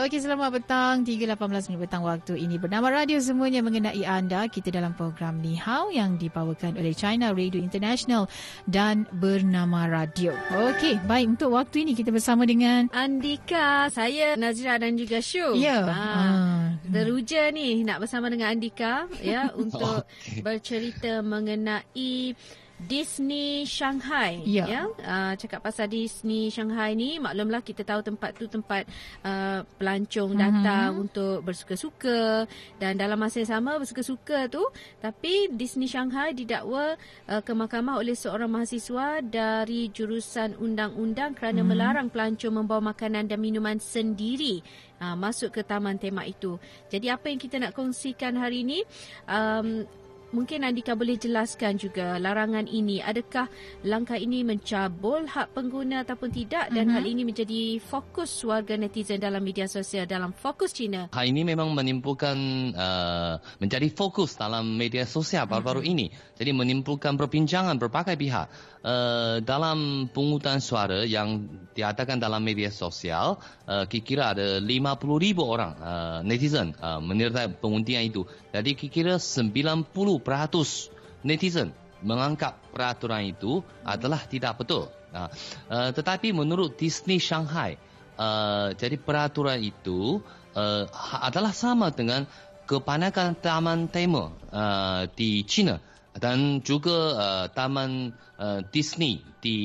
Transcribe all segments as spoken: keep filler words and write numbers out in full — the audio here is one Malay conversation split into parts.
Okey, selamat petang. tiga lapan belas minit petang waktu ini. Bernama Radio, semuanya mengenai anda. Kita dalam program Ni Hao yang dibawakan oleh China Radio International dan Bernama Radio. Okey, baik. Untuk waktu ini kita bersama dengan Andika, saya, Nazira dan juga Syu. Ya. Yeah. Ha, ah. Teruja ni nak bersama dengan Andika ya untuk okay. bercerita mengenai Disney Shanghai ya, ya? Uh, cakap pasal Disney Shanghai ni, maklumlah kita tahu tempat tu tempat uh, pelancong datang uh-huh. untuk bersuka-suka, dan dalam masa yang sama bersuka-suka tu, tapi Disney Shanghai didakwa uh, ke mahkamah oleh seorang mahasiswa dari jurusan undang-undang kerana uh-huh. melarang pelancong membawa makanan dan minuman sendiri uh, masuk ke taman tema itu. Jadi apa yang kita nak kongsikan hari ni, um, mungkin Andika boleh jelaskan juga larangan ini. Adakah langkah ini mencabul hak pengguna ataupun tidak? Dan uh-huh. hal ini menjadi fokus warga netizen dalam media sosial dalam Fokus China. Hal ini memang menimbulkan uh, menjadi fokus dalam media sosial baru-baru uh-huh. ini. Jadi menimbulkan perbincangan berbagai pihak. Uh, dalam pungutan suara yang diadakan dalam media sosial, uh, kira-kira ada lima puluh ribu orang uh, netizen uh, menyertai pengundian itu. Jadi kira-kira sembilan puluh peratus netizen menganggap peraturan itu adalah tidak betul. Uh, uh, tetapi menurut Disney Shanghai, uh, jadi peraturan itu uh, adalah sama dengan kebanyakan taman tema uh, di China dan juga uh, taman uh, Disney di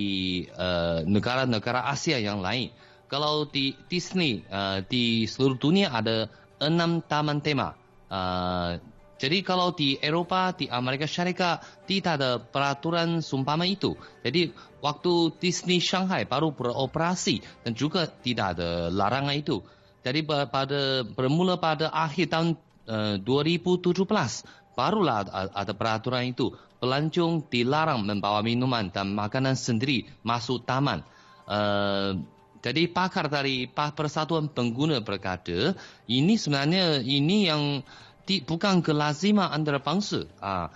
uh, negara-negara Asia yang lain. Kalau di Disney uh, di seluruh dunia ada enam taman tema. Uh, Jadi kalau di Eropah, di Amerika Syarikat, tidak ada peraturan seumpama itu. Jadi waktu Disney Shanghai baru beroperasi dan juga tidak ada larangan itu. Jadi pada bermula pada akhir tahun uh, dua ribu tujuh belas, barulah ada peraturan itu. Pelancong dilarang membawa minuman dan makanan sendiri masuk taman. Uh, Jadi pakar dari Persatuan Pengguna berkata, ini sebenarnya ini yang Di, bukan kelaziman antarabangsa. Ah,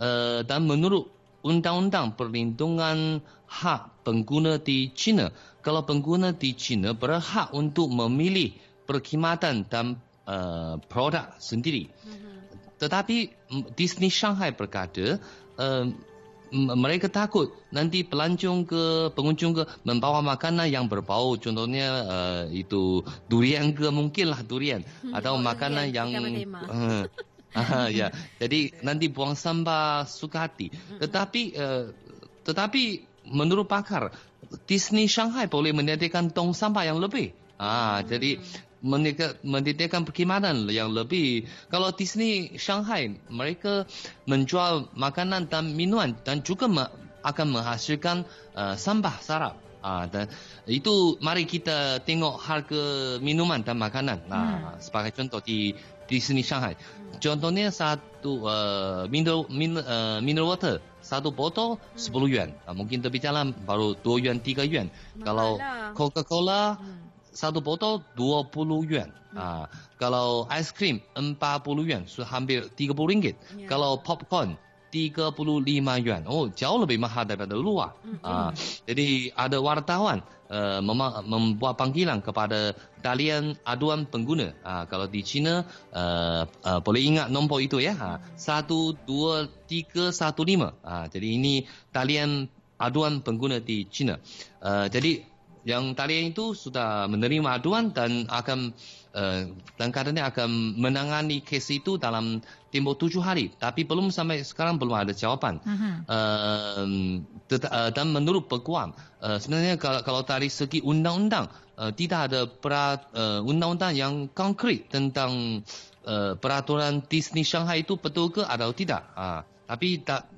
uh, dan menurut Undang-Undang Perlindungan Hak Pengguna di China, kalau pengguna di China berhak untuk memilih perkhidmatan dan uh, produk sendiri. Mm-hmm. Tetapi Disney Shanghai berkata, uh, mereka takut nanti pelancong ke pengunjung ke membawa makanan yang berbau, contohnya uh, itu durian ke, mungkinlah durian hmm, atau oh, makanan yang uh, uh, ya. Jadi nanti buang sampah suka hati. Tetapi uh, tetapi menurut pakar Disney Shanghai boleh menyediakan tong sampah yang lebih. Ah, hmm. jadi menyediakan perkhidmatan yang lebih. Kalau Disney Shanghai, mereka menjual makanan dan minuman dan juga me- akan menghasilkan uh, sampah sarap. Uh, dan itu mari kita tengok harga minuman dan makanan. Nah, hmm. sebagai contoh di Disney Shanghai, contohnya satu uh, mineral min, uh, mineral water satu botol hmm. sepuluh yuan. Uh, mungkin tepi jalan baru dua yuan, tiga yuan. Malah. Kalau Coca-Cola hmm. satu botol dua puluh yuan. Hmm. Uh, kalau aiskrim empat puluh yuan, so hampir tiga puluh ringgit. Yeah. Kalau popcorn tiga puluh lima yuan. Oh, jauh lebih mahal daripada luar. Hmm. Uh, jadi ada wartawan uh, mem- membuat panggilan kepada talian aduan pengguna. Uh, kalau di China, uh, uh, boleh ingat nombor itu ya. Uh, satu dua tiga satu lima. Uh, jadi ini talian aduan pengguna di China. Uh, jadi yang talian itu sudah menerima aduan dan akan uh, dan katanya akan menangani kes itu dalam tempoh tujuh hari. Tapi belum sampai sekarang belum ada jawapan. Uh-huh. Uh, teta- uh, dan menurut peguam, uh, sebenarnya kalau, kalau dari segi undang-undang uh, tidak ada perat, uh, undang-undang yang konkret tentang uh, peraturan Disney Shanghai itu betul ke atau tidak. Uh, tapi tak,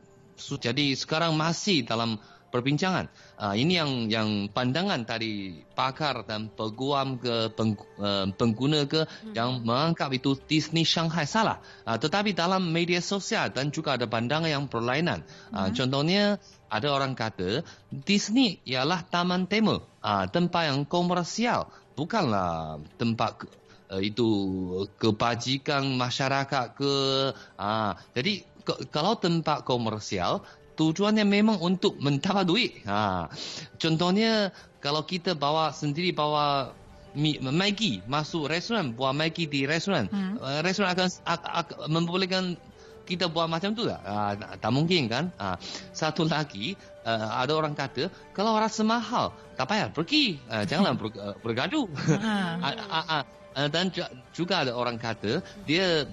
jadi sekarang masih dalam perbincangan. Uh, ini yang yang pandangan dari pakar dan peguam ke peng, uh, pengguna ke hmm. yang menganggap itu Disney Shanghai salah. Uh, tetapi dalam media sosial dan juga ada pandangan yang berlainan. Uh, hmm. Contohnya ada orang kata Disney ialah taman tema, uh, tempat yang komersial, bukanlah tempat uh, itu kebajikan masyarakat ke. Uh, jadi ke, kalau tempat komersial, tujuannya memang untuk mendapat duit. Ha. Contohnya, kalau kita bawa sendiri bawa mi, Maggi masuk restoran, buat Maggi di restoran, hmm. uh, restoran akan, akan, akan membolehkan kita buat macam tu tak? Uh, tak mungkin kan? Uh, satu lagi, uh, ada orang kata, kalau rasa mahal, tak payah pergi. Uh, janganlah ber, uh, bergaduh. Hmm. uh, uh, uh, uh, dan juga ada orang kata, dia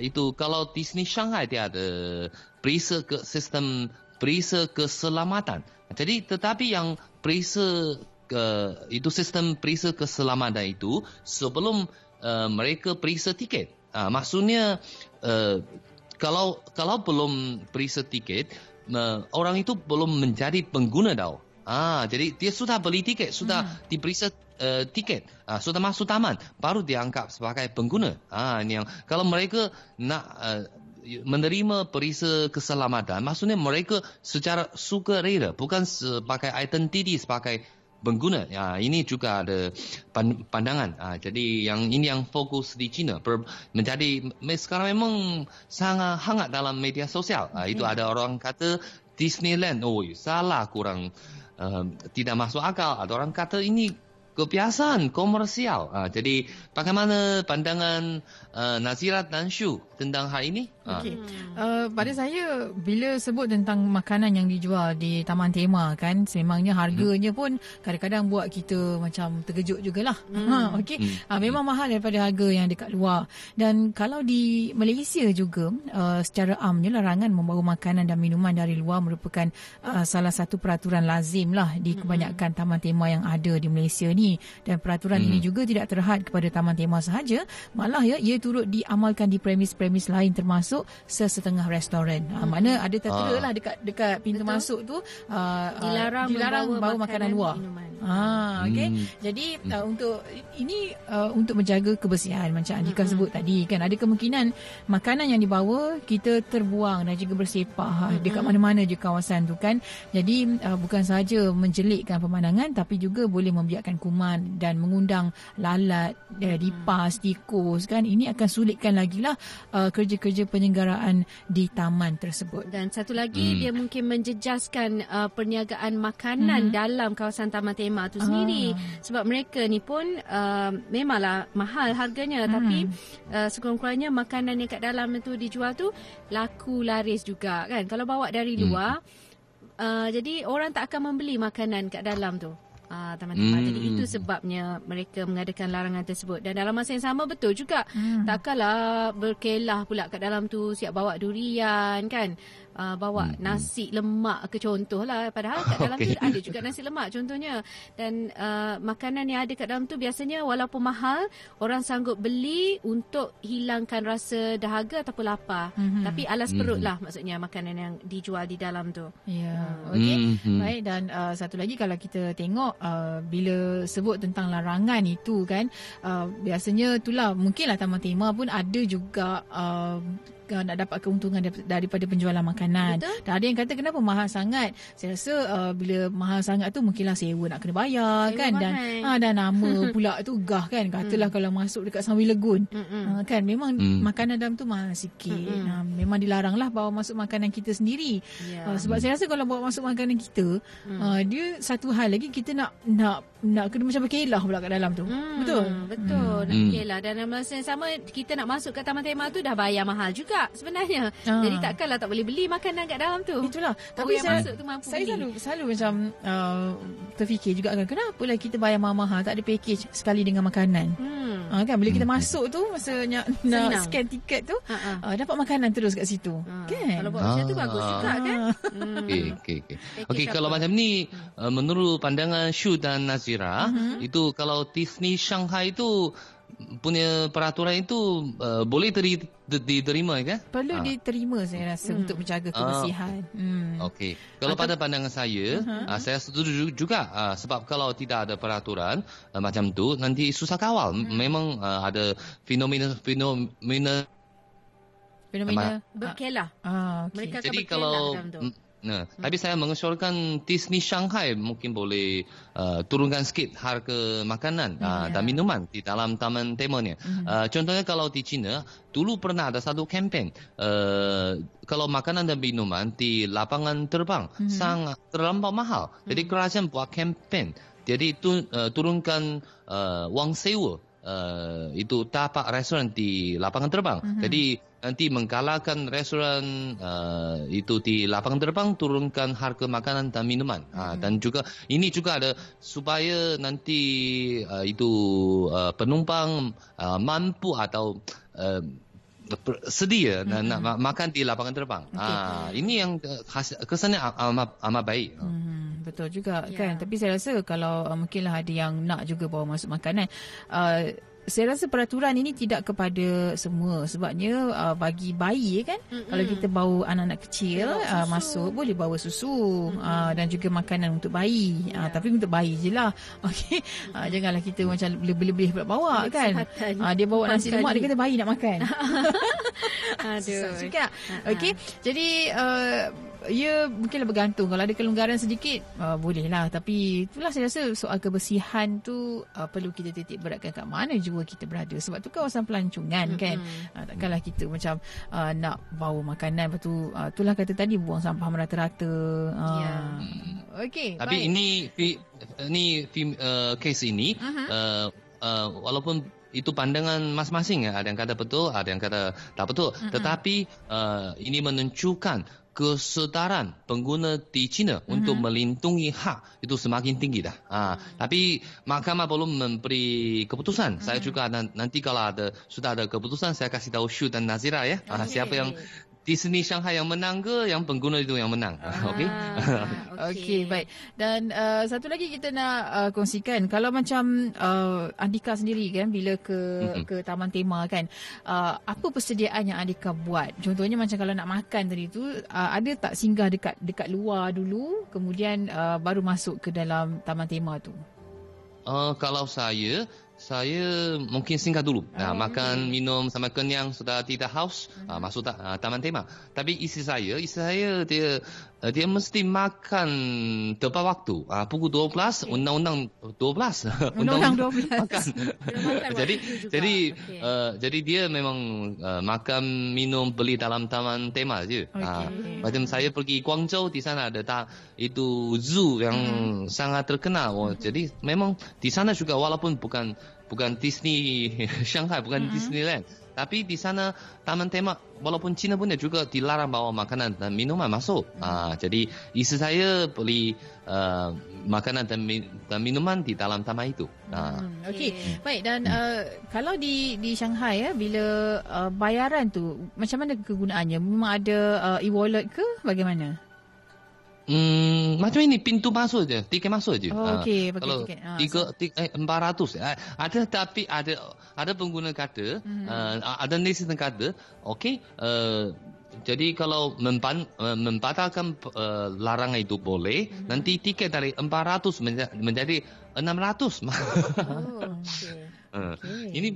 itu kalau Disney Shanghai, dia ada perisa ke sistem periksa keselamatan. Jadi tetapi yang periksa ke, itu sistem periksa keselamatan itu sebelum uh, mereka periksa tiket. Uh, maksudnya uh, kalau kalau belum periksa tiket, uh, orang itu belum menjadi pengguna tau. Ah, jadi dia sudah beli tiket, sudah hmm. diperiksa uh, tiket, uh, sudah masuk taman, baru dianggap sebagai pengguna. Ah, ini yang kalau mereka nak uh, menerima periksa keselamatan, maksudnya mereka secara sukarela, bukan sebagai identiti sebagai pengguna. Ya, ini juga ada pandangan. Ha, jadi yang ini yang fokus di China ber, menjadi sekarang memang sangat hangat dalam media sosial. Ha, itu ada orang kata Disneyland, oh salah, kurang uh, tidak masuk akal. Ada orang kata ini kebiasaan komersial. Ha, jadi bagaimana pandangan uh, Nazira dan Shu tentang hal ini? Okey. Uh, pada saya bila sebut tentang makanan yang dijual di taman tema kan, sememangnya harganya hmm. pun kadang-kadang buat kita macam terkejut jugalah. Hmm. Ha, okey. Hmm. Uh, memang mahal daripada harga yang dekat luar. Dan kalau di Malaysia juga uh, secara amnya larangan membawa makanan dan minuman dari luar merupakan uh, salah satu peraturan lazim lah di kebanyakan hmm. taman tema yang ada di Malaysia ni. Dan peraturan hmm. ini juga tidak terhad kepada taman tema sahaja, malah ya ia turut diamalkan di premis-premis lain termasuk sesetengah restoran. Hmm. Ha, mana ada tertera ah. lah dekat dekat pintu Betul. masuk tu uh, dilarang, dilarang membawa makanan luar. Ah, okey. Hmm. Jadi uh, untuk ini uh, untuk menjaga kebersihan macam Andika hmm. sebut tadi kan, ada kemungkinan makanan yang dibawa kita terbuang dan juga bersepah hmm. ha, dekat mana-mana je kawasan tu kan. Jadi uh, bukan sahaja menjelekkan pemandangan tapi juga boleh membiarkan kuman dan mengundang lalat, eh, lipas, tikus kan. Ini akan sulitkan lagilah uh, kerja-kerja penyelenggaraan di taman tersebut. Dan satu lagi hmm. dia mungkin menjejaskan uh, perniagaan makanan hmm. dalam kawasan taman tema tu sendiri. Ah. Sebab mereka ni pun uh, memanglah mahal harganya hmm. tapi uh, sekurang-kurangnya makanan yang kat dalam tu dijual tu laku laris juga kan. Kalau bawa dari luar hmm. uh, jadi orang tak akan membeli makanan kat dalam tu. Ah, teman-teman. Hmm. Jadi itu sebabnya mereka mengadakan larangan tersebut. Dan dalam masa yang sama betul juga. Hmm. Takkanlah berkelah pula kat dalam tu siap bawa durian kan. Uh, bawa hmm. nasi lemak ke contohlah, padahal kat dalam okay. tu ada juga nasi lemak contohnya. Dan uh, makanan yang ada kat dalam tu biasanya walaupun mahal orang sanggup beli untuk hilangkan rasa dahaga ataupun lapar. Mm-hmm. Tapi alas perut lah mm-hmm. maksudnya makanan yang dijual di dalam tu. Ya, yeah. hmm. okey. Mm-hmm. Baik, dan uh, satu lagi kalau kita tengok uh, bila sebut tentang larangan itu kan, uh, biasanya itulah mungkinlah taman tema pun ada juga uh, nak dapat keuntungan daripada penjualan makanan. Betul? Dan ada yang kata kenapa mahal sangat. Saya rasa uh, bila mahal sangat tu mungkinlah sewa nak kena bayar sewa kan mahal. Dan ah, dan nama pula tu gah kan. Katalah mm. kalau masuk dekat Sunway Lagoon uh, kan memang mm. makanan dalam tu mahal sikit. Mm. Uh, memang dilaranglah bawa masuk makanan kita sendiri. Yeah. Uh, sebab mm. saya rasa kalau bawa masuk makanan kita mm. uh, dia satu hal lagi kita nak nak nak kena macam berkelah pula kat dalam tu. Mm. Betul? Betul. Mm. Nak berkelah dan dalam masa yang sama kita nak masuk kat taman tema tu dah bayar mahal juga sebenarnya. Ah. Jadi takkanlah tak boleh beli makanan kat dalam tu. Itulah. Tapi oh, saya, tu mampu saya selalu selalu macam uh, terfikir juga kan, kenapa lah kita bayar mahal-mahal tak ada package sekali dengan makanan. Hmm. Uh, kan bila kita hmm. masuk tu maksudnya nak Senang. scan tiket tu uh-huh. uh, dapat makanan terus kat situ. Uh. Kan? Kalau buat macam ah. tu bagus juga kan? Hmm. Okey okey okey. Okey kalau macam ni uh, menurut pandangan Shu dan Nazira uh-huh. itu kalau Disney Shanghai tu punya peraturan itu uh, boleh teri, ter, diterima ke? Perlu ha. diterima saya rasa hmm. untuk menjaga kebersihan. Uh, hmm. Okey. Kalau Atau, pada pandangan saya, uh-huh. uh, saya setuju juga uh, sebab kalau tidak ada peraturan uh, macam tu nanti susah kawal. Hmm. Memang uh, ada fenomena fenomena fenomena berkelah. Ah, okay. Mereka akan Jadi berkelah dalam tu. M- Nah, hmm. tapi saya mengesyorkan Disney Shanghai mungkin boleh uh, turunkan sikit harga makanan hmm, uh, dan yeah. minuman di dalam taman temanya. Hmm. Uh, contohnya kalau di China, dulu pernah ada satu kempen uh, kalau makanan dan minuman di lapangan terbang hmm. sangat terlampau mahal. Hmm. Jadi kerajaan buat kempen. Jadi tu, uh, turunkan uh, wang sewa. Uh, itu tapak restoran di lapangan terbang. Mm-hmm. Jadi nanti menggalakkan restoran uh, itu di lapangan terbang turunkan harga makanan dan minuman. Mm-hmm. Uh, dan juga ini juga ada supaya nanti uh, itu uh, penumpang uh, mampu atau uh, sedia mm-hmm. nak makan di lapangan terbang. Okay. Uh, ini yang kesannya amat amat baik. Mm-hmm. Betul juga yeah. kan. Tapi saya rasa kalau uh, mungkinlah ada yang nak juga bawa masuk makanan. Uh, saya rasa peraturan ini tidak kepada semua. Sebabnya uh, bagi bayi kan. Mm-hmm. Kalau kita bawa anak-anak kecil uh, masuk boleh bawa susu. Mm-hmm. uh, dan juga makanan untuk bayi. Yeah. Uh, tapi untuk bayi je lah. Okay. Uh, janganlah kita mm-hmm. macam lebih-lebih bawa boleh kan. Uh, dia bawa nasi lemak dia kata bayi nak makan. Aduh. Juga. Uh-huh. Okay. Jadi... Uh, ia mungkinlah bergantung. Kalau ada kelonggaran sedikit uh, bolehlah. Tapi itulah saya rasa soal kebersihan tu uh, perlu kita titik beratkan kat mana jua kita berada. Sebab tu kawasan pelancongan mm-hmm. kan uh, takkanlah kita macam uh, nak bawa makanan. Lepas tu uh, itulah kata tadi buang sampah merata-rata uh. yeah. okay, Tapi baik. ini Ini uh, kes ini uh-huh. uh, uh, walaupun itu pandangan masing-masing, ada yang kata betul, ada yang kata tak betul. Mm-hmm. Tetapi uh, ini menunjukkan kesedaran pengguna di China mm-hmm. untuk melindungi hak itu semakin tinggi dah. Ha, mm-hmm. Tapi mahkamah belum memberi keputusan. Mm-hmm. Saya juga nanti kalau ada sudah ada keputusan saya kasih tahu Shu dan Nazira ya. Okay. Ha, siapa yang Disney Shanghai yang menang ke yang pengguna itu yang menang. Ah, okey. Okey, okay, baik. Dan uh, satu lagi kita nak uh, kongsikan kalau macam uh, Andika sendiri kan bila ke mm-hmm. ke taman tema kan uh, apa persediaan yang Andika buat? Contohnya macam kalau nak makan tadi tu uh, ada tak singgah dekat dekat luar dulu kemudian uh, baru masuk ke dalam taman tema tu? Uh, kalau saya Saya mungkin singgah dulu. Nah, oh, makan, okay. minum sampai kenyang sudah tidak haus, hmm. ah, masuk ah, taman tema. Tapi isteri saya, isteri saya dia dia mesti makan tepat waktu. Ah, pukul dua belas, okay. undang-undang dua belas. Undang-undang dua belas. Makan. jadi jadi okay. uh, jadi dia memang uh, makan, minum, beli dalam taman tema je. Okay. Ah, macam saya pergi Guangzhou di sana ada ta, itu zoo yang hmm. sangat terkenal. Oh, hmm. Jadi memang di sana juga walaupun bukan Bukan Disney Shanghai, bukan mm-hmm. Disneyland. Tapi di sana taman tema walaupun China punya juga dilarang bawa makanan dan minuman masuk. Mm-hmm. Ah, jadi isteri saya beli uh, makanan dan, min- dan minuman di dalam taman itu. Mm-hmm. Ah. Okey, mm. baik. Dan uh, kalau di di Shanghai ya, bila uh, bayaran tu macam mana kegunaannya? Memang ada uh, e-wallet ke bagaimana? Hmm, macam ini pintu masuk je, tiket masuk je. Oh, okay, pakai tiket. Ah, tiga, tiga, eh, empat ratus. Eh, ada tapi ada ada pengguna kata, mm-hmm. uh, ada netizen kata, okey, uh, jadi kalau mempan, uh, membatalkan uh, larangan itu boleh, mm-hmm. nanti tiket dari empat ratus menja- menjadi enam ratus. Oh, okay. uh, okay. Ini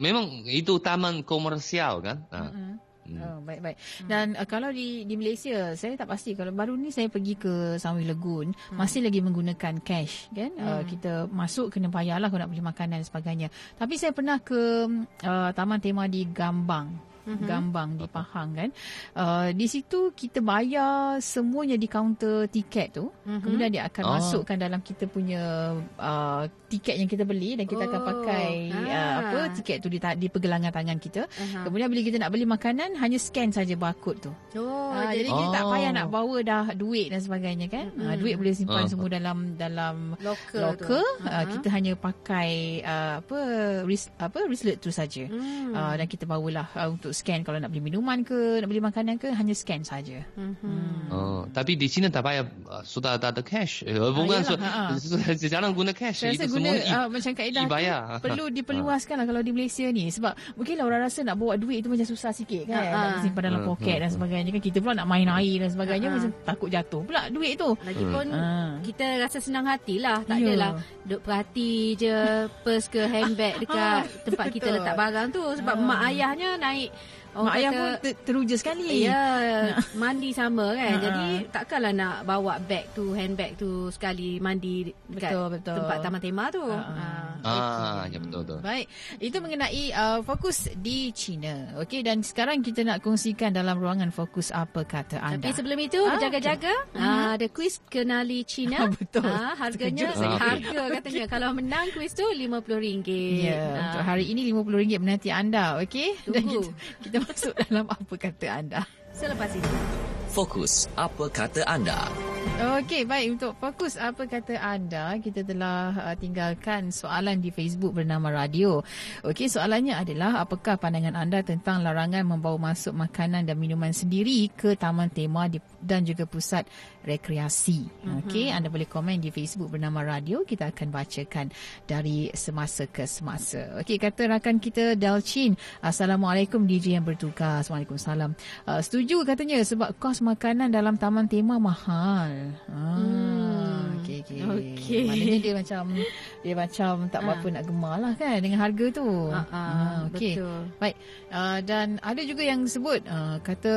memang itu taman komersial kan? Uh. Mm-hmm. Oh, baik-baik. Dan uh, kalau di di Malaysia saya tak pasti, kalau baru ni saya pergi ke Sunway Lagoon hmm. masih lagi menggunakan cash kan. hmm. uh, kita masuk kena bayarlah kalau nak beli makanan dan sebagainya. Tapi saya pernah ke uh, taman tema di Gambang. Mm-hmm. Gambang di Pahang kan. Uh, di situ kita bayar semuanya di kaunter tiket tu. Mm-hmm. Kemudian dia akan oh. masukkan dalam kita punya uh, tiket yang kita beli dan kita oh. akan pakai ah. uh, apa tiket tu di, di pergelangan tangan kita. Uh-huh. Kemudian bila kita nak beli makanan hanya scan saja barcode tu. Oh, uh, jadi oh. kita tak payah nak bawa dah duit dan sebagainya kan. Mm-hmm. Uh, duit boleh simpan uh. semua dalam dalam loker. loker. Uh-huh. Uh, kita hanya pakai uh, apa ris, apa wristlet tu saja. Mm. Uh, dan kita bawalah uh, untuk untuk scan kalau nak beli minuman ke, nak beli makanan ke, hanya scan saja. Mm-hmm. Oh, tapi di China tak payah uh, sudah tak ada cash. Eh, bukan ah, so, ha. sudah jarang guna cash. Saya rasa itu guna uh, macam kaedah tu, perlu diperluaskan lah kalau di Malaysia ni, sebab mungkinlah orang rasa nak bawa duit tu macam susah sikit kan. Ha. Nak simpan dalam poket ha. dan sebagainya kan. Kita pula nak main air dan sebagainya ha. macam takut jatuh pula duit tu. Lagipun ha. kita rasa senang hatilah, tak yeah. adalah duk perhati je purse ke handbag dekat ha. tempat kita letak barang tu, sebab ha. mak ayahnya naik. Oh, mak kata, ayah pun ter- teruja sekali. Ya, mandi sama kan. Ha. Jadi takkanlah nak bawa beg tu, handbag tu sekali mandi dekat betul, betul. tempat taman tema tu. Ha. Ha. Ha. Ha. Ya, betul betul. Baik, itu mengenai uh, fokus di China. Okey, dan sekarang kita nak kongsikan dalam ruangan fokus apa kata anda. Tapi sebelum itu, ha, berjaga-jaga. Okay. Ha, ada kuis kenali China. Ha, betul. Ha, harganya ha. harga katanya okay. kalau menang kuis tu lima puluh ringgit. Ya, ha. untuk hari ini lima puluh ringgit menanti anda. Okey. Dan kita, kita masuk dalam apa kata anda selepas itu. Fokus apa kata anda. Okey, baik, untuk fokus apa kata anda, kita telah uh, tinggalkan soalan di Facebook Bernama Radio. Okey, soalannya adalah apakah pandangan anda tentang larangan membawa masuk makanan dan minuman sendiri ke taman tema di, dan juga pusat rekreasi. Mm-hmm. Okey, anda boleh komen di Facebook Bernama Radio, kita akan bacakan dari semasa ke semasa. Okey, kata rakan kita Dalchin, Assalamualaikum D J yang bertugas. Waalaikumsalam. Uh, setuju katanya, sebab kos makanan dalam taman tema mahal. Ah, hmm. okey okey. Okay. Maknanya dia macam dia macam tak ha. apa nak gemar lah kan dengan harga tu. Ha, ha, ah, okey. Baik. Uh, dan ada juga yang sebut uh, kata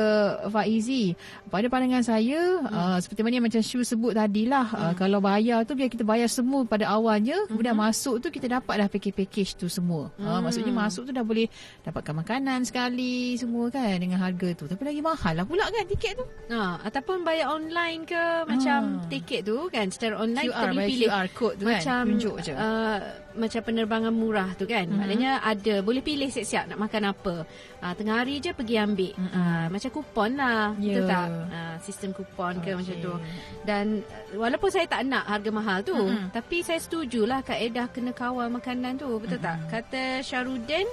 Faizi, pada pandangan saya hmm. uh, seperti mana macam Shu sebut tadilah, hmm. uh, kalau bayar tu biar kita bayar semua pada awalnya, hmm. kemudian masuk tu kita dapat dah package-package tu semua. Hmm. Uh, maksudnya masuk tu dah boleh dapatkan makanan sekali semua kan dengan harga tu. Tapi lagi mahal lah pula kan tiket tu. Ha, ataupun bayar online ke macam ah. tiket tu kan secara online Q R, kita boleh pilih Q R code tu macam, kan tunjuk je uh, macam penerbangan murah tu kan, mm-hmm. maknanya ada boleh pilih siap-siap nak makan apa, uh, tengah hari je pergi ambil, mm-hmm. uh, macam kupon lah, yeah. betul tak, uh, sistem kupon okay. ke macam tu. Dan walaupun saya tak nak harga mahal tu, mm-hmm. tapi saya setujulah kaedah kena kawal makanan tu, betul mm-hmm. tak. Kata Syarudin,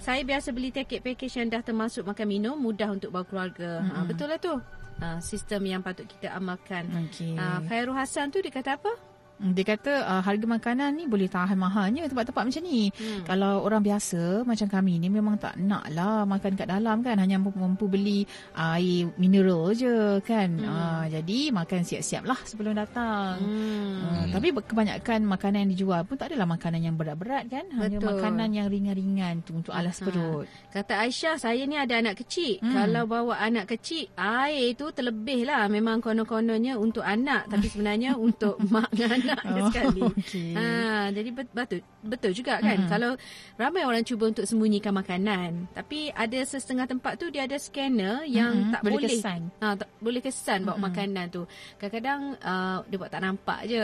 saya biasa beli tiket package yang dah termasuk makan minum, mudah untuk bawa keluarga. mm-hmm. uh, betul lah tu. Uh, sistem yang patut kita amalkan. Okay. Uh, Khairul Hasan tu dia kata apa? Dia kata uh, harga makanan ni boleh tahan mahalnya tempat-tempat macam ni. Hmm. Kalau orang biasa macam kami ni memang tak nak lah makan kat dalam kan. Hanya mampu beli air mineral je kan. Hmm. Uh, jadi makan siap-siap lah sebelum datang. Hmm. Uh, tapi kebanyakan makanan yang dijual pun tak adalah makanan yang berat-berat kan. Hanya betul. Makanan yang ringan-ringan tu untuk alas perut. Ha. Kata Aisyah, saya ni ada anak kecil. Hmm. Kalau bawa anak kecil, air tu terlebih lah. Memang konon-kononnya untuk anak. Tapi sebenarnya untuk mak dan ada sekali. Oh, okay. Ha, jadi betul betul juga kan. Mm-hmm. Kalau ramai orang cuba untuk sembunyikan makanan, tapi ada sesetengah tempat tu dia ada scanner yang mm-hmm. tak boleh, boleh kesan. Ha, tak boleh kesan bawa mm-hmm. makanan tu. Kadang-kadang uh, dia buat tak nampak je.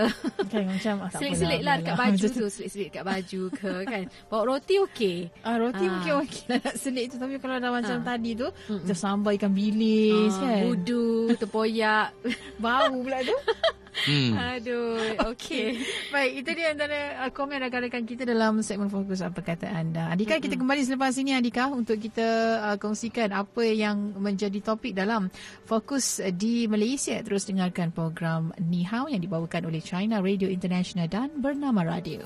Okay, macam selit-selit lah dekat baju tu, selit-selit dekat baju ke kan. Bawa roti okey. Ah, roti ha. mungkin okey nak selit tu, tapi kalau dah macam ha. tadi tu, mm-hmm. macam sambal ikan bilis ha, kan. Budu, tempoyak, bau pula tu. Hmm. Aduh, okey. Baik, itu dia antara uh, komen rakan-rakan kita dalam segmen fokus apa kata anda. Adika, mm-hmm. kita kembali selepas ini Adika untuk kita uh, kongsikan apa yang menjadi topik dalam fokus di Malaysia. Terus dengarkan program Ni Hao yang dibawakan oleh China Radio International dan Bernama Radio.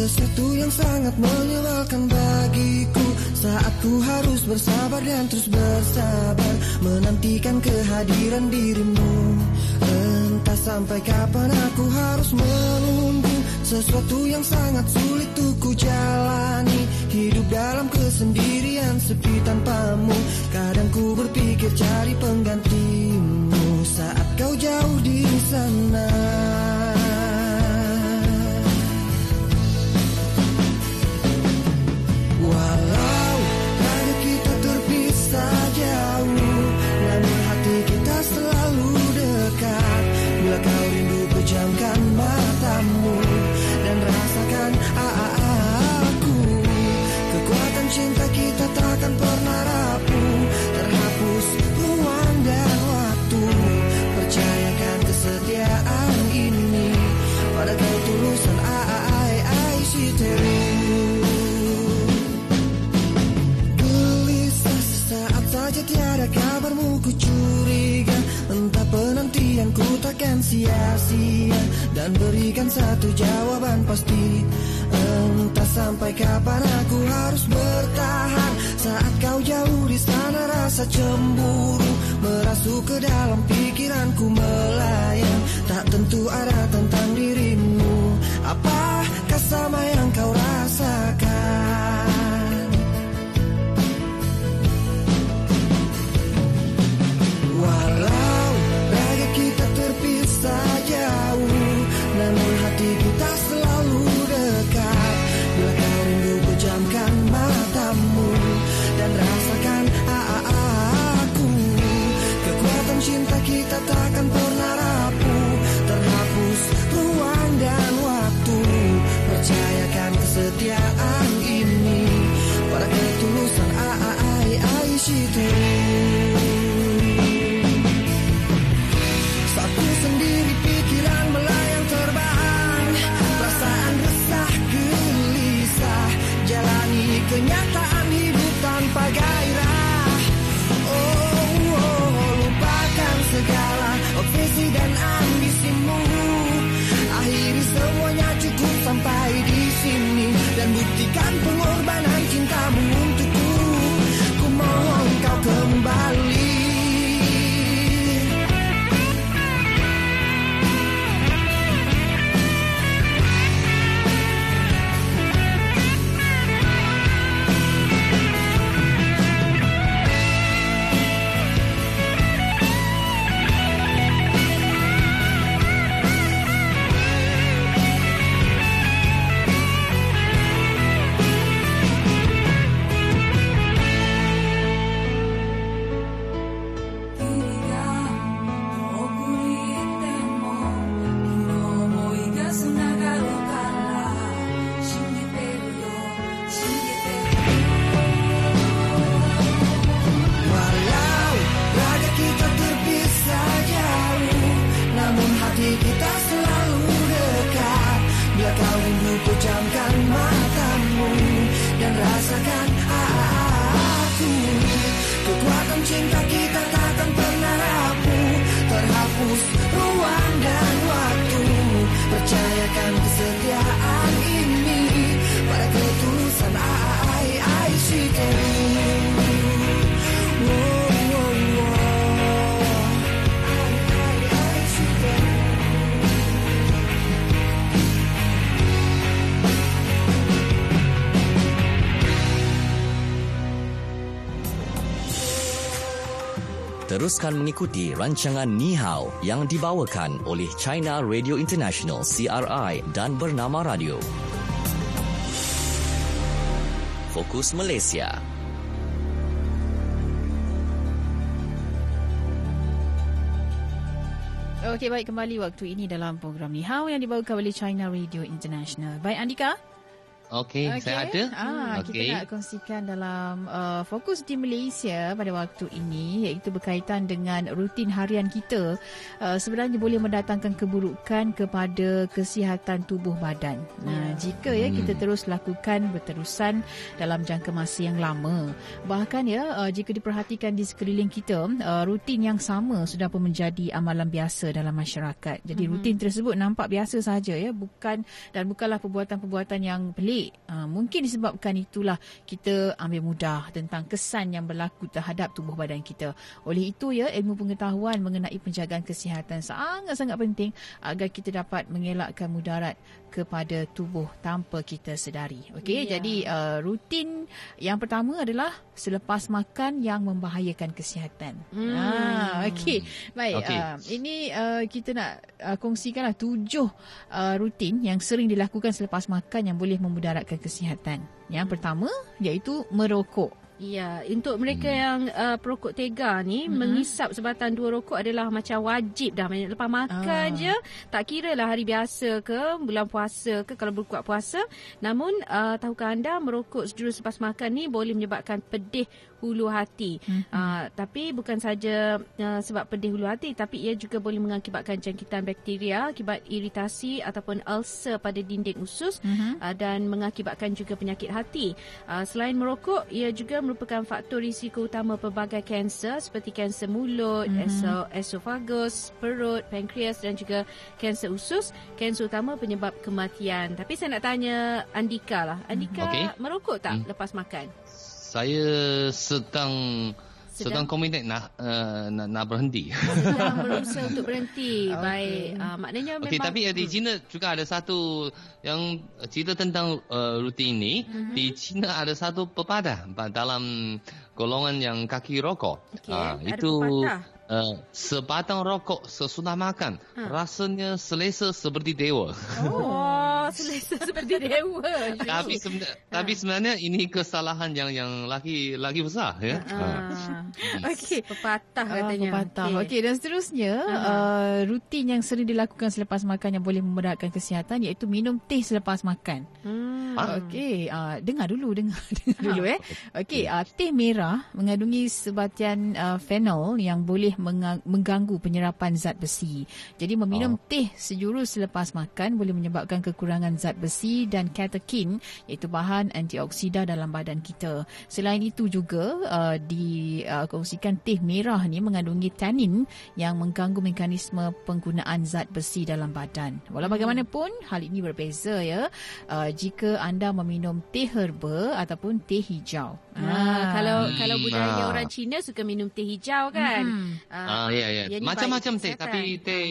Sesuatu yang sangat menyenangkan bagiku, saat ku harus bersabar dan terus bersabar menantikan kehadiran dirimu. Entah sampai kapan aku harus menunggu, sesuatu yang sangat sulit untuk ku jalani. Hidup dalam kesendirian sepi tanpamu, kadang ku berpikir cari penggantimu saat kau jauh di sana. Walau hanya kita terpisah jauh, namun hati kita selalu dekat. Bila kau rindu pejamkan matamu dan rasakan ah ah ah aku. saja tiada kabarmu ku curiga. Entah penantian ku takkan sia-sia, dan berikan satu jawaban pasti. Entah sampai kapan aku harus bertahan saat kau jauh di sana. Rasa cemburu merasuk ke dalam pikiranku melayang. Tak tentu ada tentang dirimu. Apakah sama yang kau rasakan? Walau raga kita terpisah jauh, namun hatiku tak selalu dekat. Bila kau rindu pejamkan matamu dan rasakan aku. Kekuatan cinta kita takkan pernah rapuh, terhapus ruang dan waktu. Percayakan kesetiaan ini pada ketulusan Aisyitu. Aku sendiri pikiran melayang terbang, perasaan resah gelisah, jalani kenyataan hidup tanpa gairah. Oh, oh, lupakan segala obsesi dan ambisimu. Akhiri semuanya cukup sampai di sini, dan buktikan pengorbanan cintamu untukku. Ku mohon kau kembali. Teruskan mengikuti rancangan Ni Hao yang dibawakan oleh China Radio International C R I dan Bernama Radio. Fokus Malaysia. Okey, baik, kembali waktu ini dalam program Ni Hao yang dibawakan oleh China Radio International. Baik, Andika. Okey, okay. Saya ada. Ah, okay. Kita nak kongsikan dalam uh, fokus di Malaysia pada waktu ini, iaitu berkaitan dengan rutin harian kita. Uh, sebenarnya boleh mendatangkan keburukan kepada kesihatan tubuh badan. Nah, jika ya kita terus lakukan berterusan dalam jangka masa yang lama. Bahkan ya uh, jika diperhatikan di sekeliling kita, uh, rutin yang sama sudah pun menjadi amalan biasa dalam masyarakat. Jadi hmm. rutin tersebut nampak biasa saja ya, bukan dan bukanlah perbuatan-perbuatan yang pelik. Uh, mungkin disebabkan itulah kita ambil mudah tentang kesan yang berlaku terhadap tubuh badan kita. Oleh itu ya, ilmu pengetahuan mengenai penjagaan kesihatan sangat-sangat penting agar kita dapat mengelakkan mudarat kepada tubuh tanpa kita sedari. Okey, yeah. Jadi uh, rutin yang pertama adalah selepas makan yang membahayakan kesihatan. Hmm. Ah, okey. Baik, okay. Uh, ini uh, kita nak uh, kongsikanlah tujuh uh, rutin yang sering dilakukan selepas makan yang boleh memudaratkan kesihatan. Yang pertama iaitu merokok. Ya, untuk mereka hmm. yang uh, perokok tega ni, hmm. mengisap sebatang dua rokok adalah macam wajib dah. Lepas makan ah. je, tak kira lah hari biasa ke, bulan puasa ke, kalau berkuat puasa. Namun, uh, tahukah anda merokok sejurus lepas makan ni boleh menyebabkan pedih hulu hati. Mm-hmm. Uh, tapi bukan saja uh, sebab pedih hulu hati, tapi ia juga boleh mengakibatkan jangkitan bakteria akibat iritasi ataupun ulcer pada dinding usus, mm-hmm. uh, dan mengakibatkan juga penyakit hati. Uh, selain merokok, ia juga merupakan faktor risiko utama pelbagai kanser seperti kanser mulut, mm-hmm. esofagus, perut, pankreas dan juga kanser usus, kanser utama penyebab kematian. Tapi saya nak tanya Andika lah. Andika okay. merokok tak hmm. lepas makan? Saya sedang sedang, sedang komited nak, uh, nak nak berhenti. Sedang berusaha untuk berhenti. Baik. Okay. Uh, maknanya memang. Okey, tapi uh, di China juga ada satu yang cerita tentang uh, rutin ini. Uh-huh. Di China ada satu pepatah dalam golongan yang kaki rokok. Okay. Uh, itu Uh, sebatang rokok sesudah makan, ha. rasanya selesa seperti dewa. Oh, selesa seperti dewa. Tapi sebenarnya, ha. tapi sebenarnya ini kesalahan yang yang lagi lagi besar, ya. Ha. Ha. Okey, pepatah katanya. Pepatah. Okey, okay, dan seterusnya uh, rutin yang sering dilakukan selepas makan yang boleh memudaratkan kesihatan iaitu minum teh selepas makan. Hmm. Okey, uh, dengar dulu, dengar, dengar dulu eh. Okey, uh, teh merah mengandungi sebatian uh, fenol yang boleh mengganggu penyerapan zat besi. Jadi meminum oh. teh sejurus selepas makan boleh menyebabkan kekurangan zat besi dan katekin, iaitu bahan antioksida dalam badan kita. Selain itu juga uh, dikongsikan uh, teh merah ni mengandungi tanin yang mengganggu mekanisme penggunaan zat besi dalam badan. Walau bagaimanapun hal ini berbeza, ya, uh, jika anda meminum teh herba ataupun teh hijau. Ah, ah. kalau kalau budaya ah. orang Cina suka minum teh hijau kan. Hmm. Ah, ah, ya, ya. Macam-macam teh, tapi teh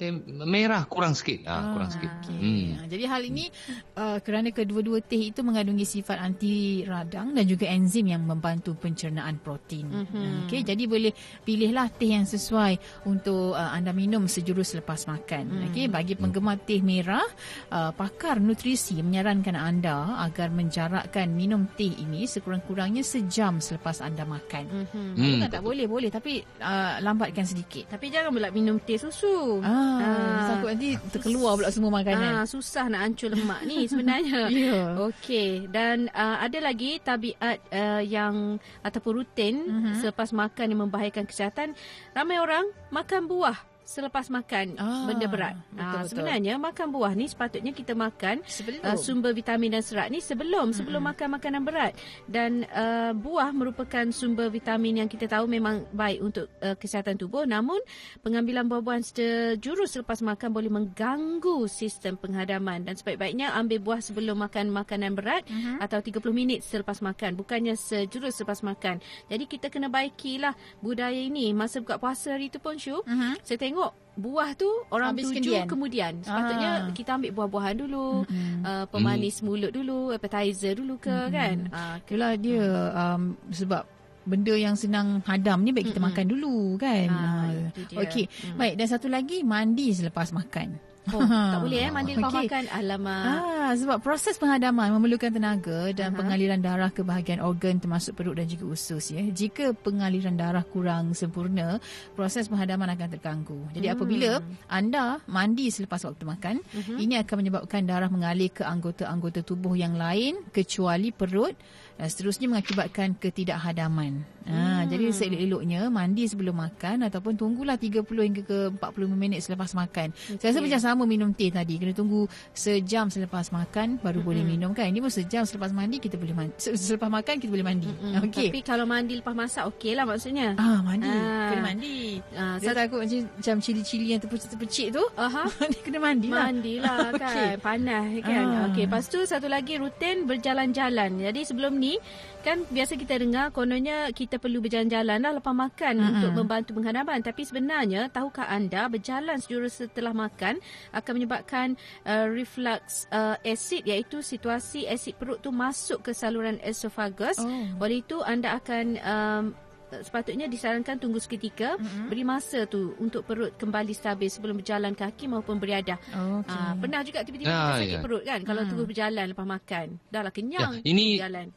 teh merah kurang sikit. Ah, kurang ah, sikit. Okay. Hmm. Jadi hal ini uh, kerana kedua-dua teh itu mengandungi sifat anti radang dan juga enzim yang membantu pencernaan protein. Mm-hmm. Okey, jadi boleh pilihlah teh yang sesuai untuk uh, anda minum sejurus selepas makan. Mm. Okey, bagi penggemar mm. teh merah, uh, pakar nutrisi menyarankan anda agar menjarakkan minum teh ini sekurang-kurangnya sejam selepas anda makan. Mm-hmm. Mm. Bukan tak boleh, boleh tapi uh, lambatkan sedikit. Tapi jangan pula minum teh susu. Ah. Ah, takut nanti terkeluar pula semua makanan. Ah, susah nak hancur lemak ni sebenarnya. Yeah. Okey, dan uh, ada lagi tabiat uh, yang ataupun rutin uh-huh. selepas makan yang membahayakan kesihatan. Ramai orang makan buah selepas makan ah, benda berat. Betul, ah, sebenarnya betul. Makan buah ni sepatutnya kita makan uh, sumber vitamin dan serat ni sebelum hmm. sebelum makan makanan berat. Dan uh, buah merupakan sumber vitamin yang kita tahu memang baik untuk uh, kesihatan tubuh. Namun pengambilan buah-buahan sejurus selepas makan boleh mengganggu sistem penghadaman, dan sebaik-baiknya ambil buah sebelum makan makanan berat uh-huh. atau tiga puluh minit selepas makan, bukannya sejurus selepas makan. Jadi kita kena baikilah budaya ini. Masa buka puasa hari tu pun Syuk, uh-huh. saya tengok buah tu orang habis tuju kendian. Kemudian sepatutnya ah. kita ambil buah-buahan dulu, mm-hmm. uh, pemanis mm. mulut dulu, appetizer dulu ke, mm-hmm. kan uh, itulah dia um, sebab benda yang senang hadam ni baik kita mm-hmm. makan dulu kan ah, uh, okey mm. baik. Dan satu lagi, mandi selepas makan. Oh, tak boleh eh mandi lepas okay. makan. Alamak. Ah, sebab proses penghadaman memerlukan tenaga dan uh-huh. pengaliran darah ke bahagian organ termasuk perut dan juga usus, ya. Jika pengaliran darah kurang sempurna, proses penghadaman akan terganggu. Jadi hmm. apabila anda mandi selepas waktu makan, uh-huh. ini akan menyebabkan darah mengalir ke anggota-anggota tubuh yang lain kecuali perut, dan seterusnya mengakibatkan ketidakhadaman. Ha, hmm. Jadi seelok-eloknya mandi sebelum makan ataupun tunggulah tiga puluh hingga ke empat puluh minit selepas makan. Okay. Saya rasa macam sama minum teh tadi, kena tunggu sejam selepas makan baru mm-hmm. boleh minum kan. Ini pun sejam selepas mandi kita boleh mandi. Selepas makan kita boleh mandi. Mm-hmm. Okey. Tapi kalau mandi lepas masak okeylah maksudnya. Ah, mandi. Ah. Kena mandi. Ah, saya so, takut macam, macam cili-cili yang terpecik-terpecik tu. Aha. Kena mandilah. Mandilah kan. Okay. Panas kan. Ah. Okey, lepas tu satu lagi rutin berjalan-jalan. Jadi sebelum ni kan biasa kita dengar kononnya kita perlu berjalan-jalan lah lepas makan mm-hmm. untuk membantu penghadaman. Tapi sebenarnya tahukah anda berjalan sejurus setelah makan akan menyebabkan uh, reflux uh, acid, iaitu situasi acid perut tu masuk ke saluran esofagus. Oh. Oleh itu anda akan um, sepatutnya disarankan tunggu seketika, mm-hmm. beri masa tu untuk perut kembali stabil sebelum berjalan kaki maupun beriadah. Okay. Aa, pernah juga tiba-tiba ah, sakit yeah. perut kan kalau hmm. terus berjalan lepas makan. Dah lah kenyang yeah, ini... berjalan.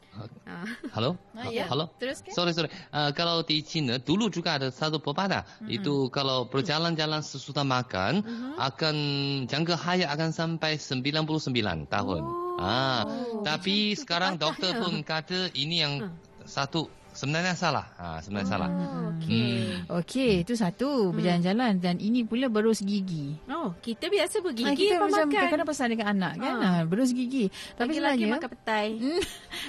Uh, Hello? Ah, yeah. Hello? Terus ke? Sorry, sorry. Uh, kalau di China dulu juga ada satu pepatah. Mm-hmm. Itu kalau berjalan-jalan sesudah makan, mm-hmm. akan jangka hayat akan sampai sembilan puluh sembilan tahun. Oh. Ah, oh. Tapi sekarang doktor pun kata ini yang hmm. satu Sebenarnya salah. Ha, sebenarnya ah, salah. Okey. Hmm. Okey, itu satu berjalan-jalan, dan ini pula berus gigi. Oh, kita biasa bergigi ha, kita macam makan. Kadang-kadang pasal dengan anak kan. Ha. Ha, berus gigi. Tapi lagi makan petai.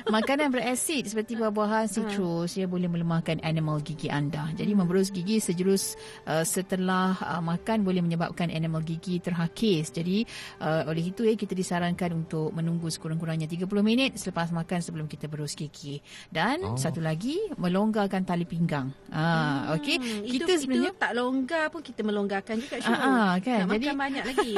Makanan berasid seperti buah-buahan, citrus, ha. ia boleh melemahkan enamel gigi anda. Jadi hmm. memberus gigi sejurus uh, setelah uh, makan boleh menyebabkan enamel gigi terhakis. Jadi uh, oleh itu eh, kita disarankan untuk menunggu sekurang-kurangnya tiga puluh minit selepas makan sebelum kita berus gigi. Dan oh. satu lagi, melonggarkan tali pinggang. Ah, hmm, okey. Kita itu, sebenarnya itu tak longgar pun kita melonggarkan juga syuruh. Ah, kan. Nak jadi makan banyak lagi.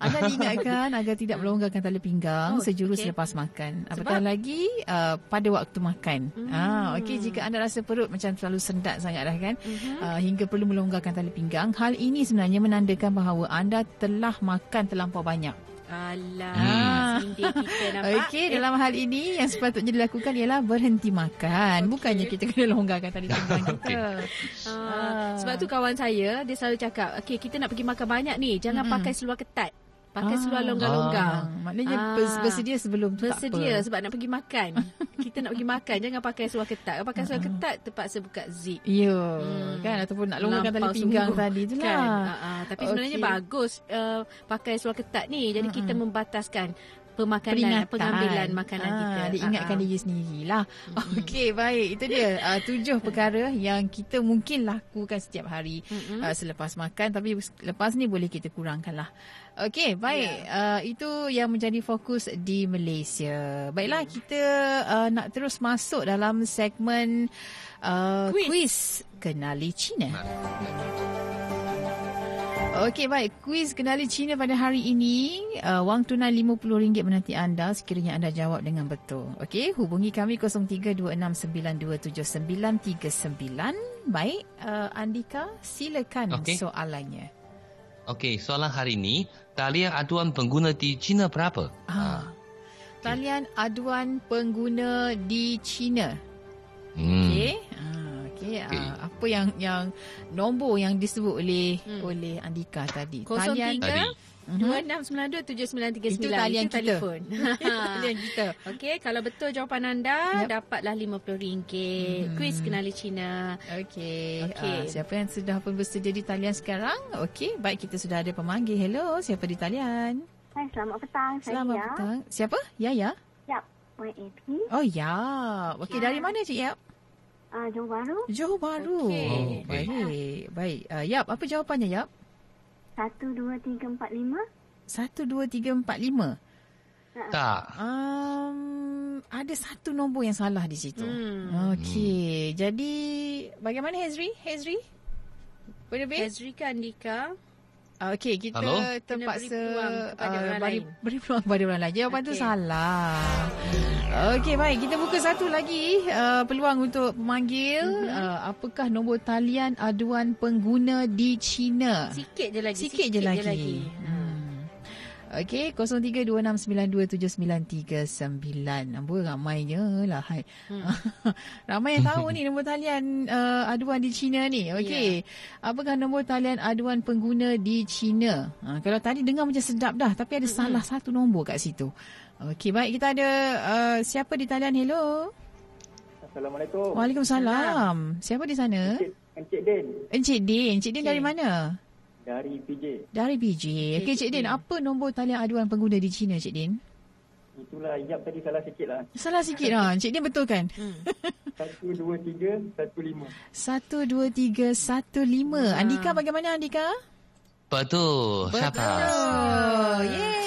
Anda diingatkan agar tidak melonggarkan tali pinggang oh, sejurus okay. lepas makan. Apatah lagi uh, pada waktu makan. Hmm. Ah, okey, jika anda rasa perut macam terlalu sendat sangatlah kan, hmm. uh, hingga perlu melonggarkan tali pinggang. Hal ini sebenarnya menandakan bahawa anda telah makan terlampau banyak. Alah, hmm. sindir kita nampak. Okey, dalam hal ini yang sepatutnya dilakukan ialah berhenti makan. Okay. Bukannya kita kena longgarkan tali pinggang kita. Okay. Ah, sebab tu kawan saya, dia selalu cakap, okey, kita nak pergi makan banyak ni, jangan mm-hmm. pakai seluar ketat. Pakai ah, seluar longgar-longgar. Ah, maknanya ah, bersedia sebelum tu tak apa. Bersedia sebab nak pergi makan. Kita nak pergi makan, jangan pakai seluar ketat. Kalau pakai seluar ketat, terpaksa buka zip. Ya, hmm. kan? Ataupun nak longgarkan tali pinggang sungguh. Tadi tu lah. Kan? Ah, ah. Tapi okay. sebenarnya bagus uh, pakai seluar ketat ni. Jadi kita hmm. membataskan pemakanan, peringatan. Pengambilan makanan ah, kita. Diingatkan uh-huh. diri sendirilah. Mm-hmm. Okey, baik. Itu dia uh, tujuh perkara yang kita mungkin lakukan setiap hari mm-hmm. uh, selepas makan. Tapi lepas ni boleh kita kurangkanlah. Okey, baik. Yeah. Uh, itu yang menjadi fokus di Malaysia. Baiklah, yeah. kita uh, nak terus masuk dalam segmen uh, quiz. quiz Kenali Cina. Okey, baik. Kuis Kenali Cina pada hari ini, uh, wang tunai lima puluh ringgit menanti anda sekiranya anda jawab dengan betul. Okey, hubungi kami kosong tiga dua enam sembilan dua tujuh sembilan tiga sembilan. Baik, uh, Andika, silakan okay. soalannya. Okey, soalan hari ini, talian aduan pengguna di China berapa? Ah, talian okay. aduan pengguna di China. Hmm. Okey. Okay, okay. Uh, apa yang yang nombor yang disebut oleh hmm. oleh Andika tadi. kosong tiga dua enam sembilan dua tujuh sembilan tiga sembilan. Itu talian kita. Telefon. Talian kita. Okey, kalau betul jawapan anda, yep. dapatlah lima puluh ringgit. Hmm. Kuis Kenali Cina. Okey. Okay. Uh, siapa yang sudah pun bersedia di talian sekarang? Okey, baik, kita sudah ada pemanggil. Hello, siapa di talian? Hai, selamat petang. Selamat saya petang. Ya. Siapa? Yaya? Yap, Y A P. Oh, ya. Okey, ya. Dari mana Cik Yap? Ah, uh, Johor Bahru. Johor Bahru. Okay. Oh, baik, baik. Uh, Yap, apa jawapannya Yap? Satu, dua, tiga, empat, lima. Satu, dua, tiga, empat, lima. Tak. Um, ada satu nombor yang salah di situ. Hmm. Okey, hmm. jadi bagaimana Hazri? Hazri? Boleh be? Hazri kan Dika. Okey, kita Hello? terpaksa beri peluang kepada orang lain. Jawapan okay. tu salah. Okey, baik. Kita buka satu lagi uh, peluang untuk memanggil. Mm-hmm. Uh, apakah nombor talian aduan pengguna di China? Sikit je lagi. Sikit, sikit je lagi. lagi. Hmm. Okey, kosong tiga dua enam sembilan dua tujuh sembilan tiga sembilan. Nombor ramainya lah. Hai. Hmm. Ramai yang tahu ni nombor talian uh, aduan di China ni. Okey. Yeah. Apakah nombor talian aduan pengguna di China? Uh, kalau tadi dengar macam sedap dah. Tapi ada mm-hmm. salah satu nombor kat situ. Okey, baik, kita ada uh, siapa di talian? Hello. Assalamualaikum. Waalaikumsalam. Siapa di sana? Encik Din. Encik Din. Encik Din okay. dari mana? Dari P J. Dari P J. Okey, Encik Din, apa nombor talian aduan pengguna di China, Encik Din? Itulah, Yap tadi salah sikit lah. Salah sikit lah. Encik Din betul kan? Satu, dua, tiga, satu, lima. Satu, dua, tiga, satu, lima. Andika, bagaimana Andika? Betul. Betul. Betul. Yeay.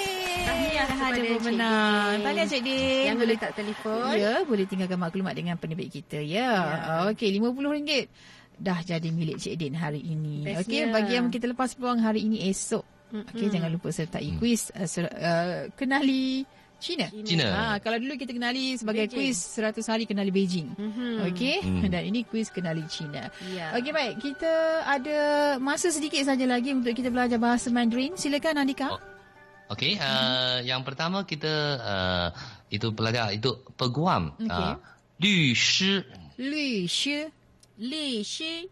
Ada pemenang. Tahniah Cik Din. Yang boleh tak telefon. Ya, boleh tinggalkan maklumat dengan penerbit kita. Ya. ya. Okey, lima puluh ringgit dah jadi milik Cik Din hari ini. Okey, bagi yang kita lepas peluang hari ini esok. Okey, mm-hmm. jangan lupa sertai mm. kuis uh, sur- uh, Kenali Cina. Cina. Ha, kalau dulu kita kenali sebagai Beijing. Kuis seratus hari Kenali Beijing. Mm-hmm. Okey, mm. dan ini kuis Kenali Cina. Yeah. Okey, baik. Kita ada masa sedikit saja lagi untuk kita belajar bahasa Mandarin. Silakan Andika. Oh. Okey, uh, hmm. yang pertama kita uh, itu pelajar itu peguam. Okay. Uh, Lü Shi. Lü Shi. Lü Shi.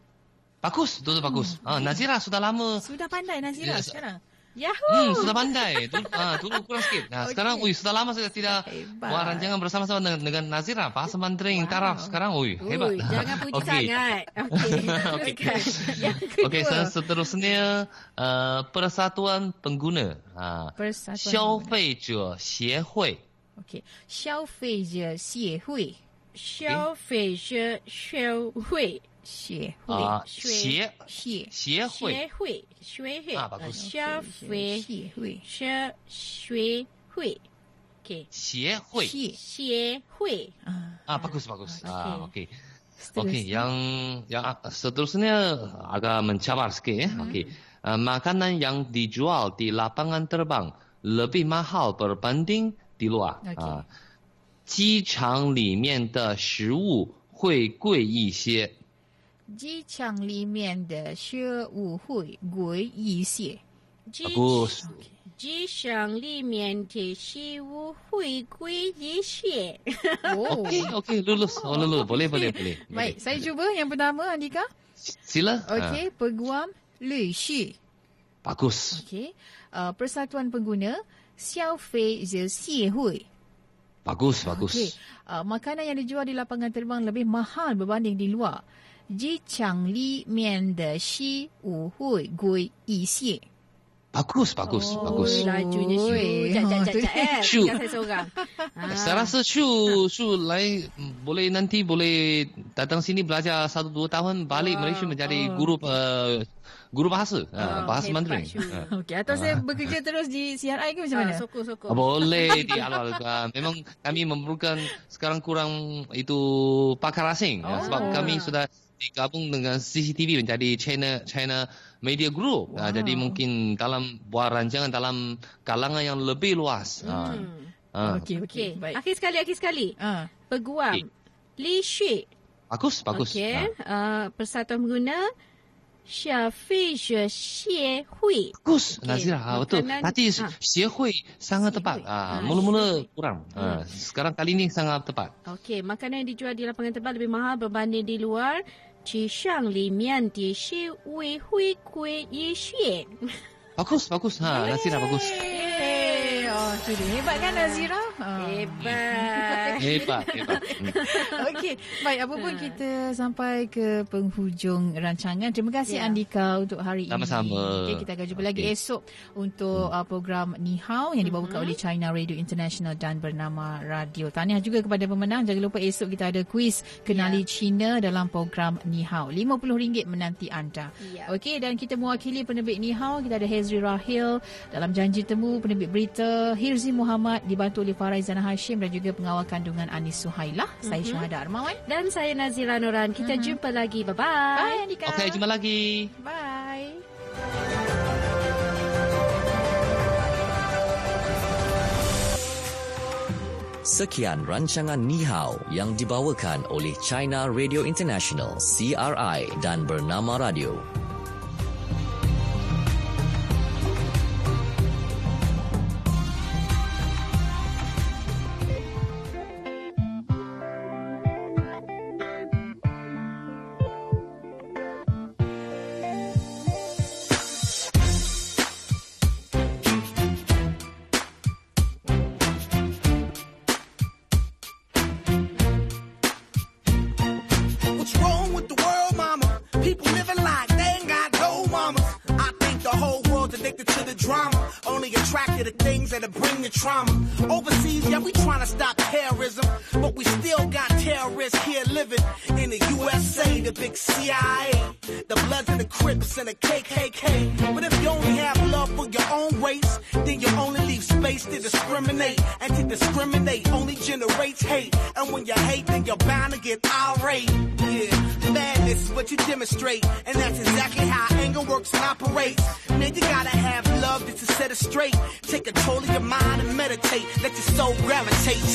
Bagus, itu bagus. Hmm. Uh, Nazira sudah lama. Sudah pandai Nazira sekarang. Yahoo! Hmm, sudah pandai. Dulu, ah, dulu kurang sikit. Nah, okay. Sekarang, ui, sudah lama saya tidak hebat. Buat rancangan bersama-sama dengan, dengan Nazira, Bahasa Mandarin, wow. Taraf. Sekarang, ui, hebat. Ui, jangan puji okay. sangat. Okey, okay. okay. okay, seterusnya, uh, Persatuan Pengguna. Uh, Persatuan Xiaofei者协会. Okey, Xiaofei者协会. Xiaofei者协会. 协会协会协会协会协会协会协会协会啊 bagus bagus ah okey okey yang yang seterusnya agak mencabar sikit ya okey makanan yang dijual di lapangan terbang lebih mahal berbanding di luar ah 机场里面的食物会贵一些 机场里面的食物会贵一些 Bagus.机场里面的食物会贵一些 Okey, okey, lulus. Oh, lulus. Boleh, boleh, boleh. Baik, saya cuba yang pertama, Andika. Sila. Okey, peguam Lui-Shi. Bagus. Okey, uh, Persatuan Pengguna Xiaofei者协会. Bagus, bagus. Okey, uh, makanan yang dijual di lapangan terbang lebih mahal berbanding di luar. 机场里面的食物会贵一些 Bagus, bagus, oh, bagus. Lajunya Shu. Jat, jat, jat, jat. Eh, tinggal saya seorang. Ah. Saya rasa Shu, Shu lain, boleh nanti boleh datang sini belajar satu dua tahun balik oh, Malaysia menjadi oh. guru uh, guru bahasa. Oh, uh, bahasa Mandarin. Uh. Okey, atau saya bekerja terus di C R I ke macam mana? Ah, sokong, sokong. Boleh dialog-alogkan. Memang kami memerlukan sekarang kurang itu pakar asing. Oh. Sebab kami sudah digabung dengan C C T V menjadi China China Media Group. Wow. Uh, jadi mungkin dalam buat rancangan dalam kalangan yang lebih luas. Hmm. Uh. Okey, okey. Baik. Akhir sekali, akhir sekali. Uh. Peguam. Okay. Li Shi. Bagus, bagus. Okey. Uh. Uh, Persatuan Pengguna. Xiaofei者协会. Bagus, okay. Nazira. Ha, betul. Tadi ha. Xiehui sangat tepat. Ah, ha, mula-mula kurang. Ha. Ha. Sekarang kali ni sangat tepat. Okey. Makanan yang dijual di lapangan terbang lebih mahal berbanding di luar. 机场里面的食物会贵一些 Bagus, bagus. Ha, Nazira bagus. Yeay. Oh, tu dia. Hebat kan Nazira? Oh. Hebat. hebat, hebat. Hmm. Okey, baik. Apa pun ha. kita sampai ke penghujung rancangan. Terima kasih yeah. Andika untuk hari Sama-sama. ini. Sama-sama. Okay, kita akan jumpa okay. lagi esok untuk hmm. uh, program Ni Hao yang dibawakan hmm. oleh China Radio International dan Bernama Radio. Tahniah juga kepada pemenang. Jangan lupa esok kita ada kuis Kenali yeah. China dalam program Ni Hao. lima puluh ringgit menanti anda. Yeah. Okey, dan kita mewakili penerbit Ni Hao. Kita ada Hezri Rahil dalam janji temu penerbit berita. Hirzi Muhammad dibantu oleh Faizana Hashim dan juga pengawal kandungan Anis Suhailah. Mm-hmm. Saya Syuhada Armawan dan saya Nazira Noran. Kita mm-hmm. jumpa lagi. Bye bye. Bye Andika. Okey, jumpa lagi. Bye. Sekian rancangan Ni Hao yang dibawakan oleh China Radio International C R I dan Bernama Radio.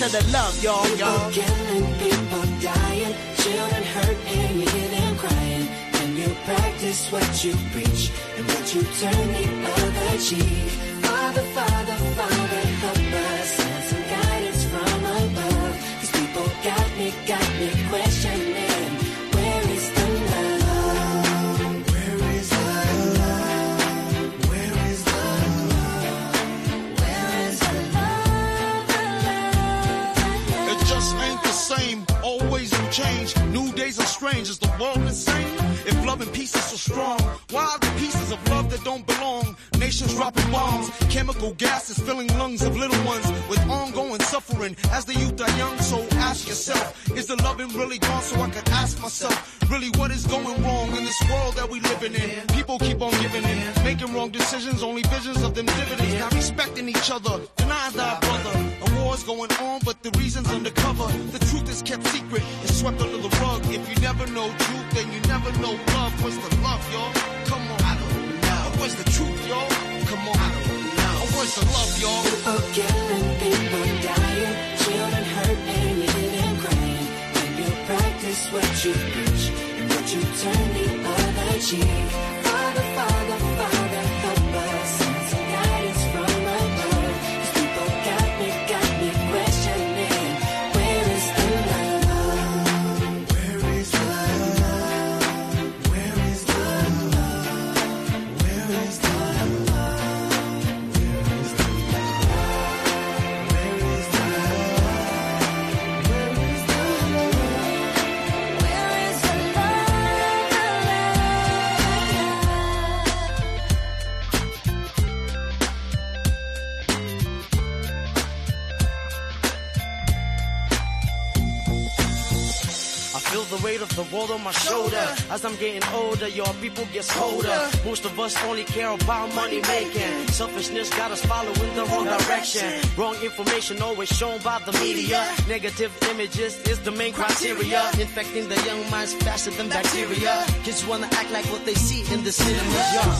The love, y'all, y'all. People killing, people dying, children hurt and you hear them crying. Can you practice what you preach and what you turn the other cheek? Father, Father, Father, help us. Send some guidance from above. These people got me, got me questioning. Where is the love? Where is the love? Where is the love? is the world insane? If love and peace is so strong, why are the pieces of love that don't belong? Nations dropping bombs, chemical gases filling lungs of little ones with ongoing suffering as the youth are young. So ask yourself, is the loving really gone? So I could ask myself, really what is going wrong in this world that we living in? People keep on giving in, making wrong decisions, only visions of them dividends. Not respecting each other, denying thy brother. A war's going on, but the reason's undercover. The truth is kept secret, it's swept under the rug. If you never know truth, then you never know love. What's the love, y'all? Come on, I don't know. What's the truth, y'all? Come on, I don't know. What's the love, y'all? People killing, people dying, children hurt, painted and crying. When you practice what you preach, and what you turn the other cheek. Father, Father, Father, help us. Send some guidance from above. 'Cause people got me, got me questioning. Where is the love? Where is the love? Where is the love? Where is the love? Where is the love? Where is the love? Where is the love? Where is the love? I feel the weight of the world on my shoulder. As I'm getting older, y'all people get colder. Most of us only care about money making. Selfishness got us following the wrong direction. Wrong information always shown by the media. Negative images is the main criteria. Infecting the young minds faster than bacteria. Kids wanna act like what they see in the cinema. Yeah.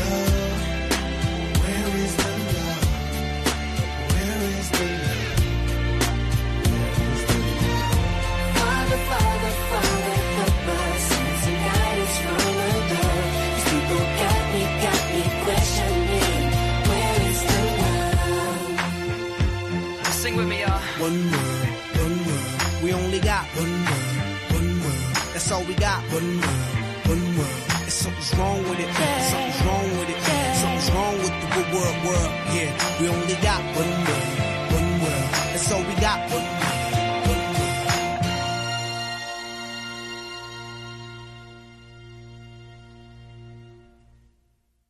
love? Where is the love? Where is the love? Father, Father, Father, help us. Send some guidance from above. 'Cause people got me, got me questioning. Where is the love? Sing with me, y'all. One world, one world. We only got one world, one world. That's all we got. One world, one world. And something's wrong with it. Yeah. Something's wrong with it. Yeah. Something's wrong with the good world, world. Yeah, we only got one world.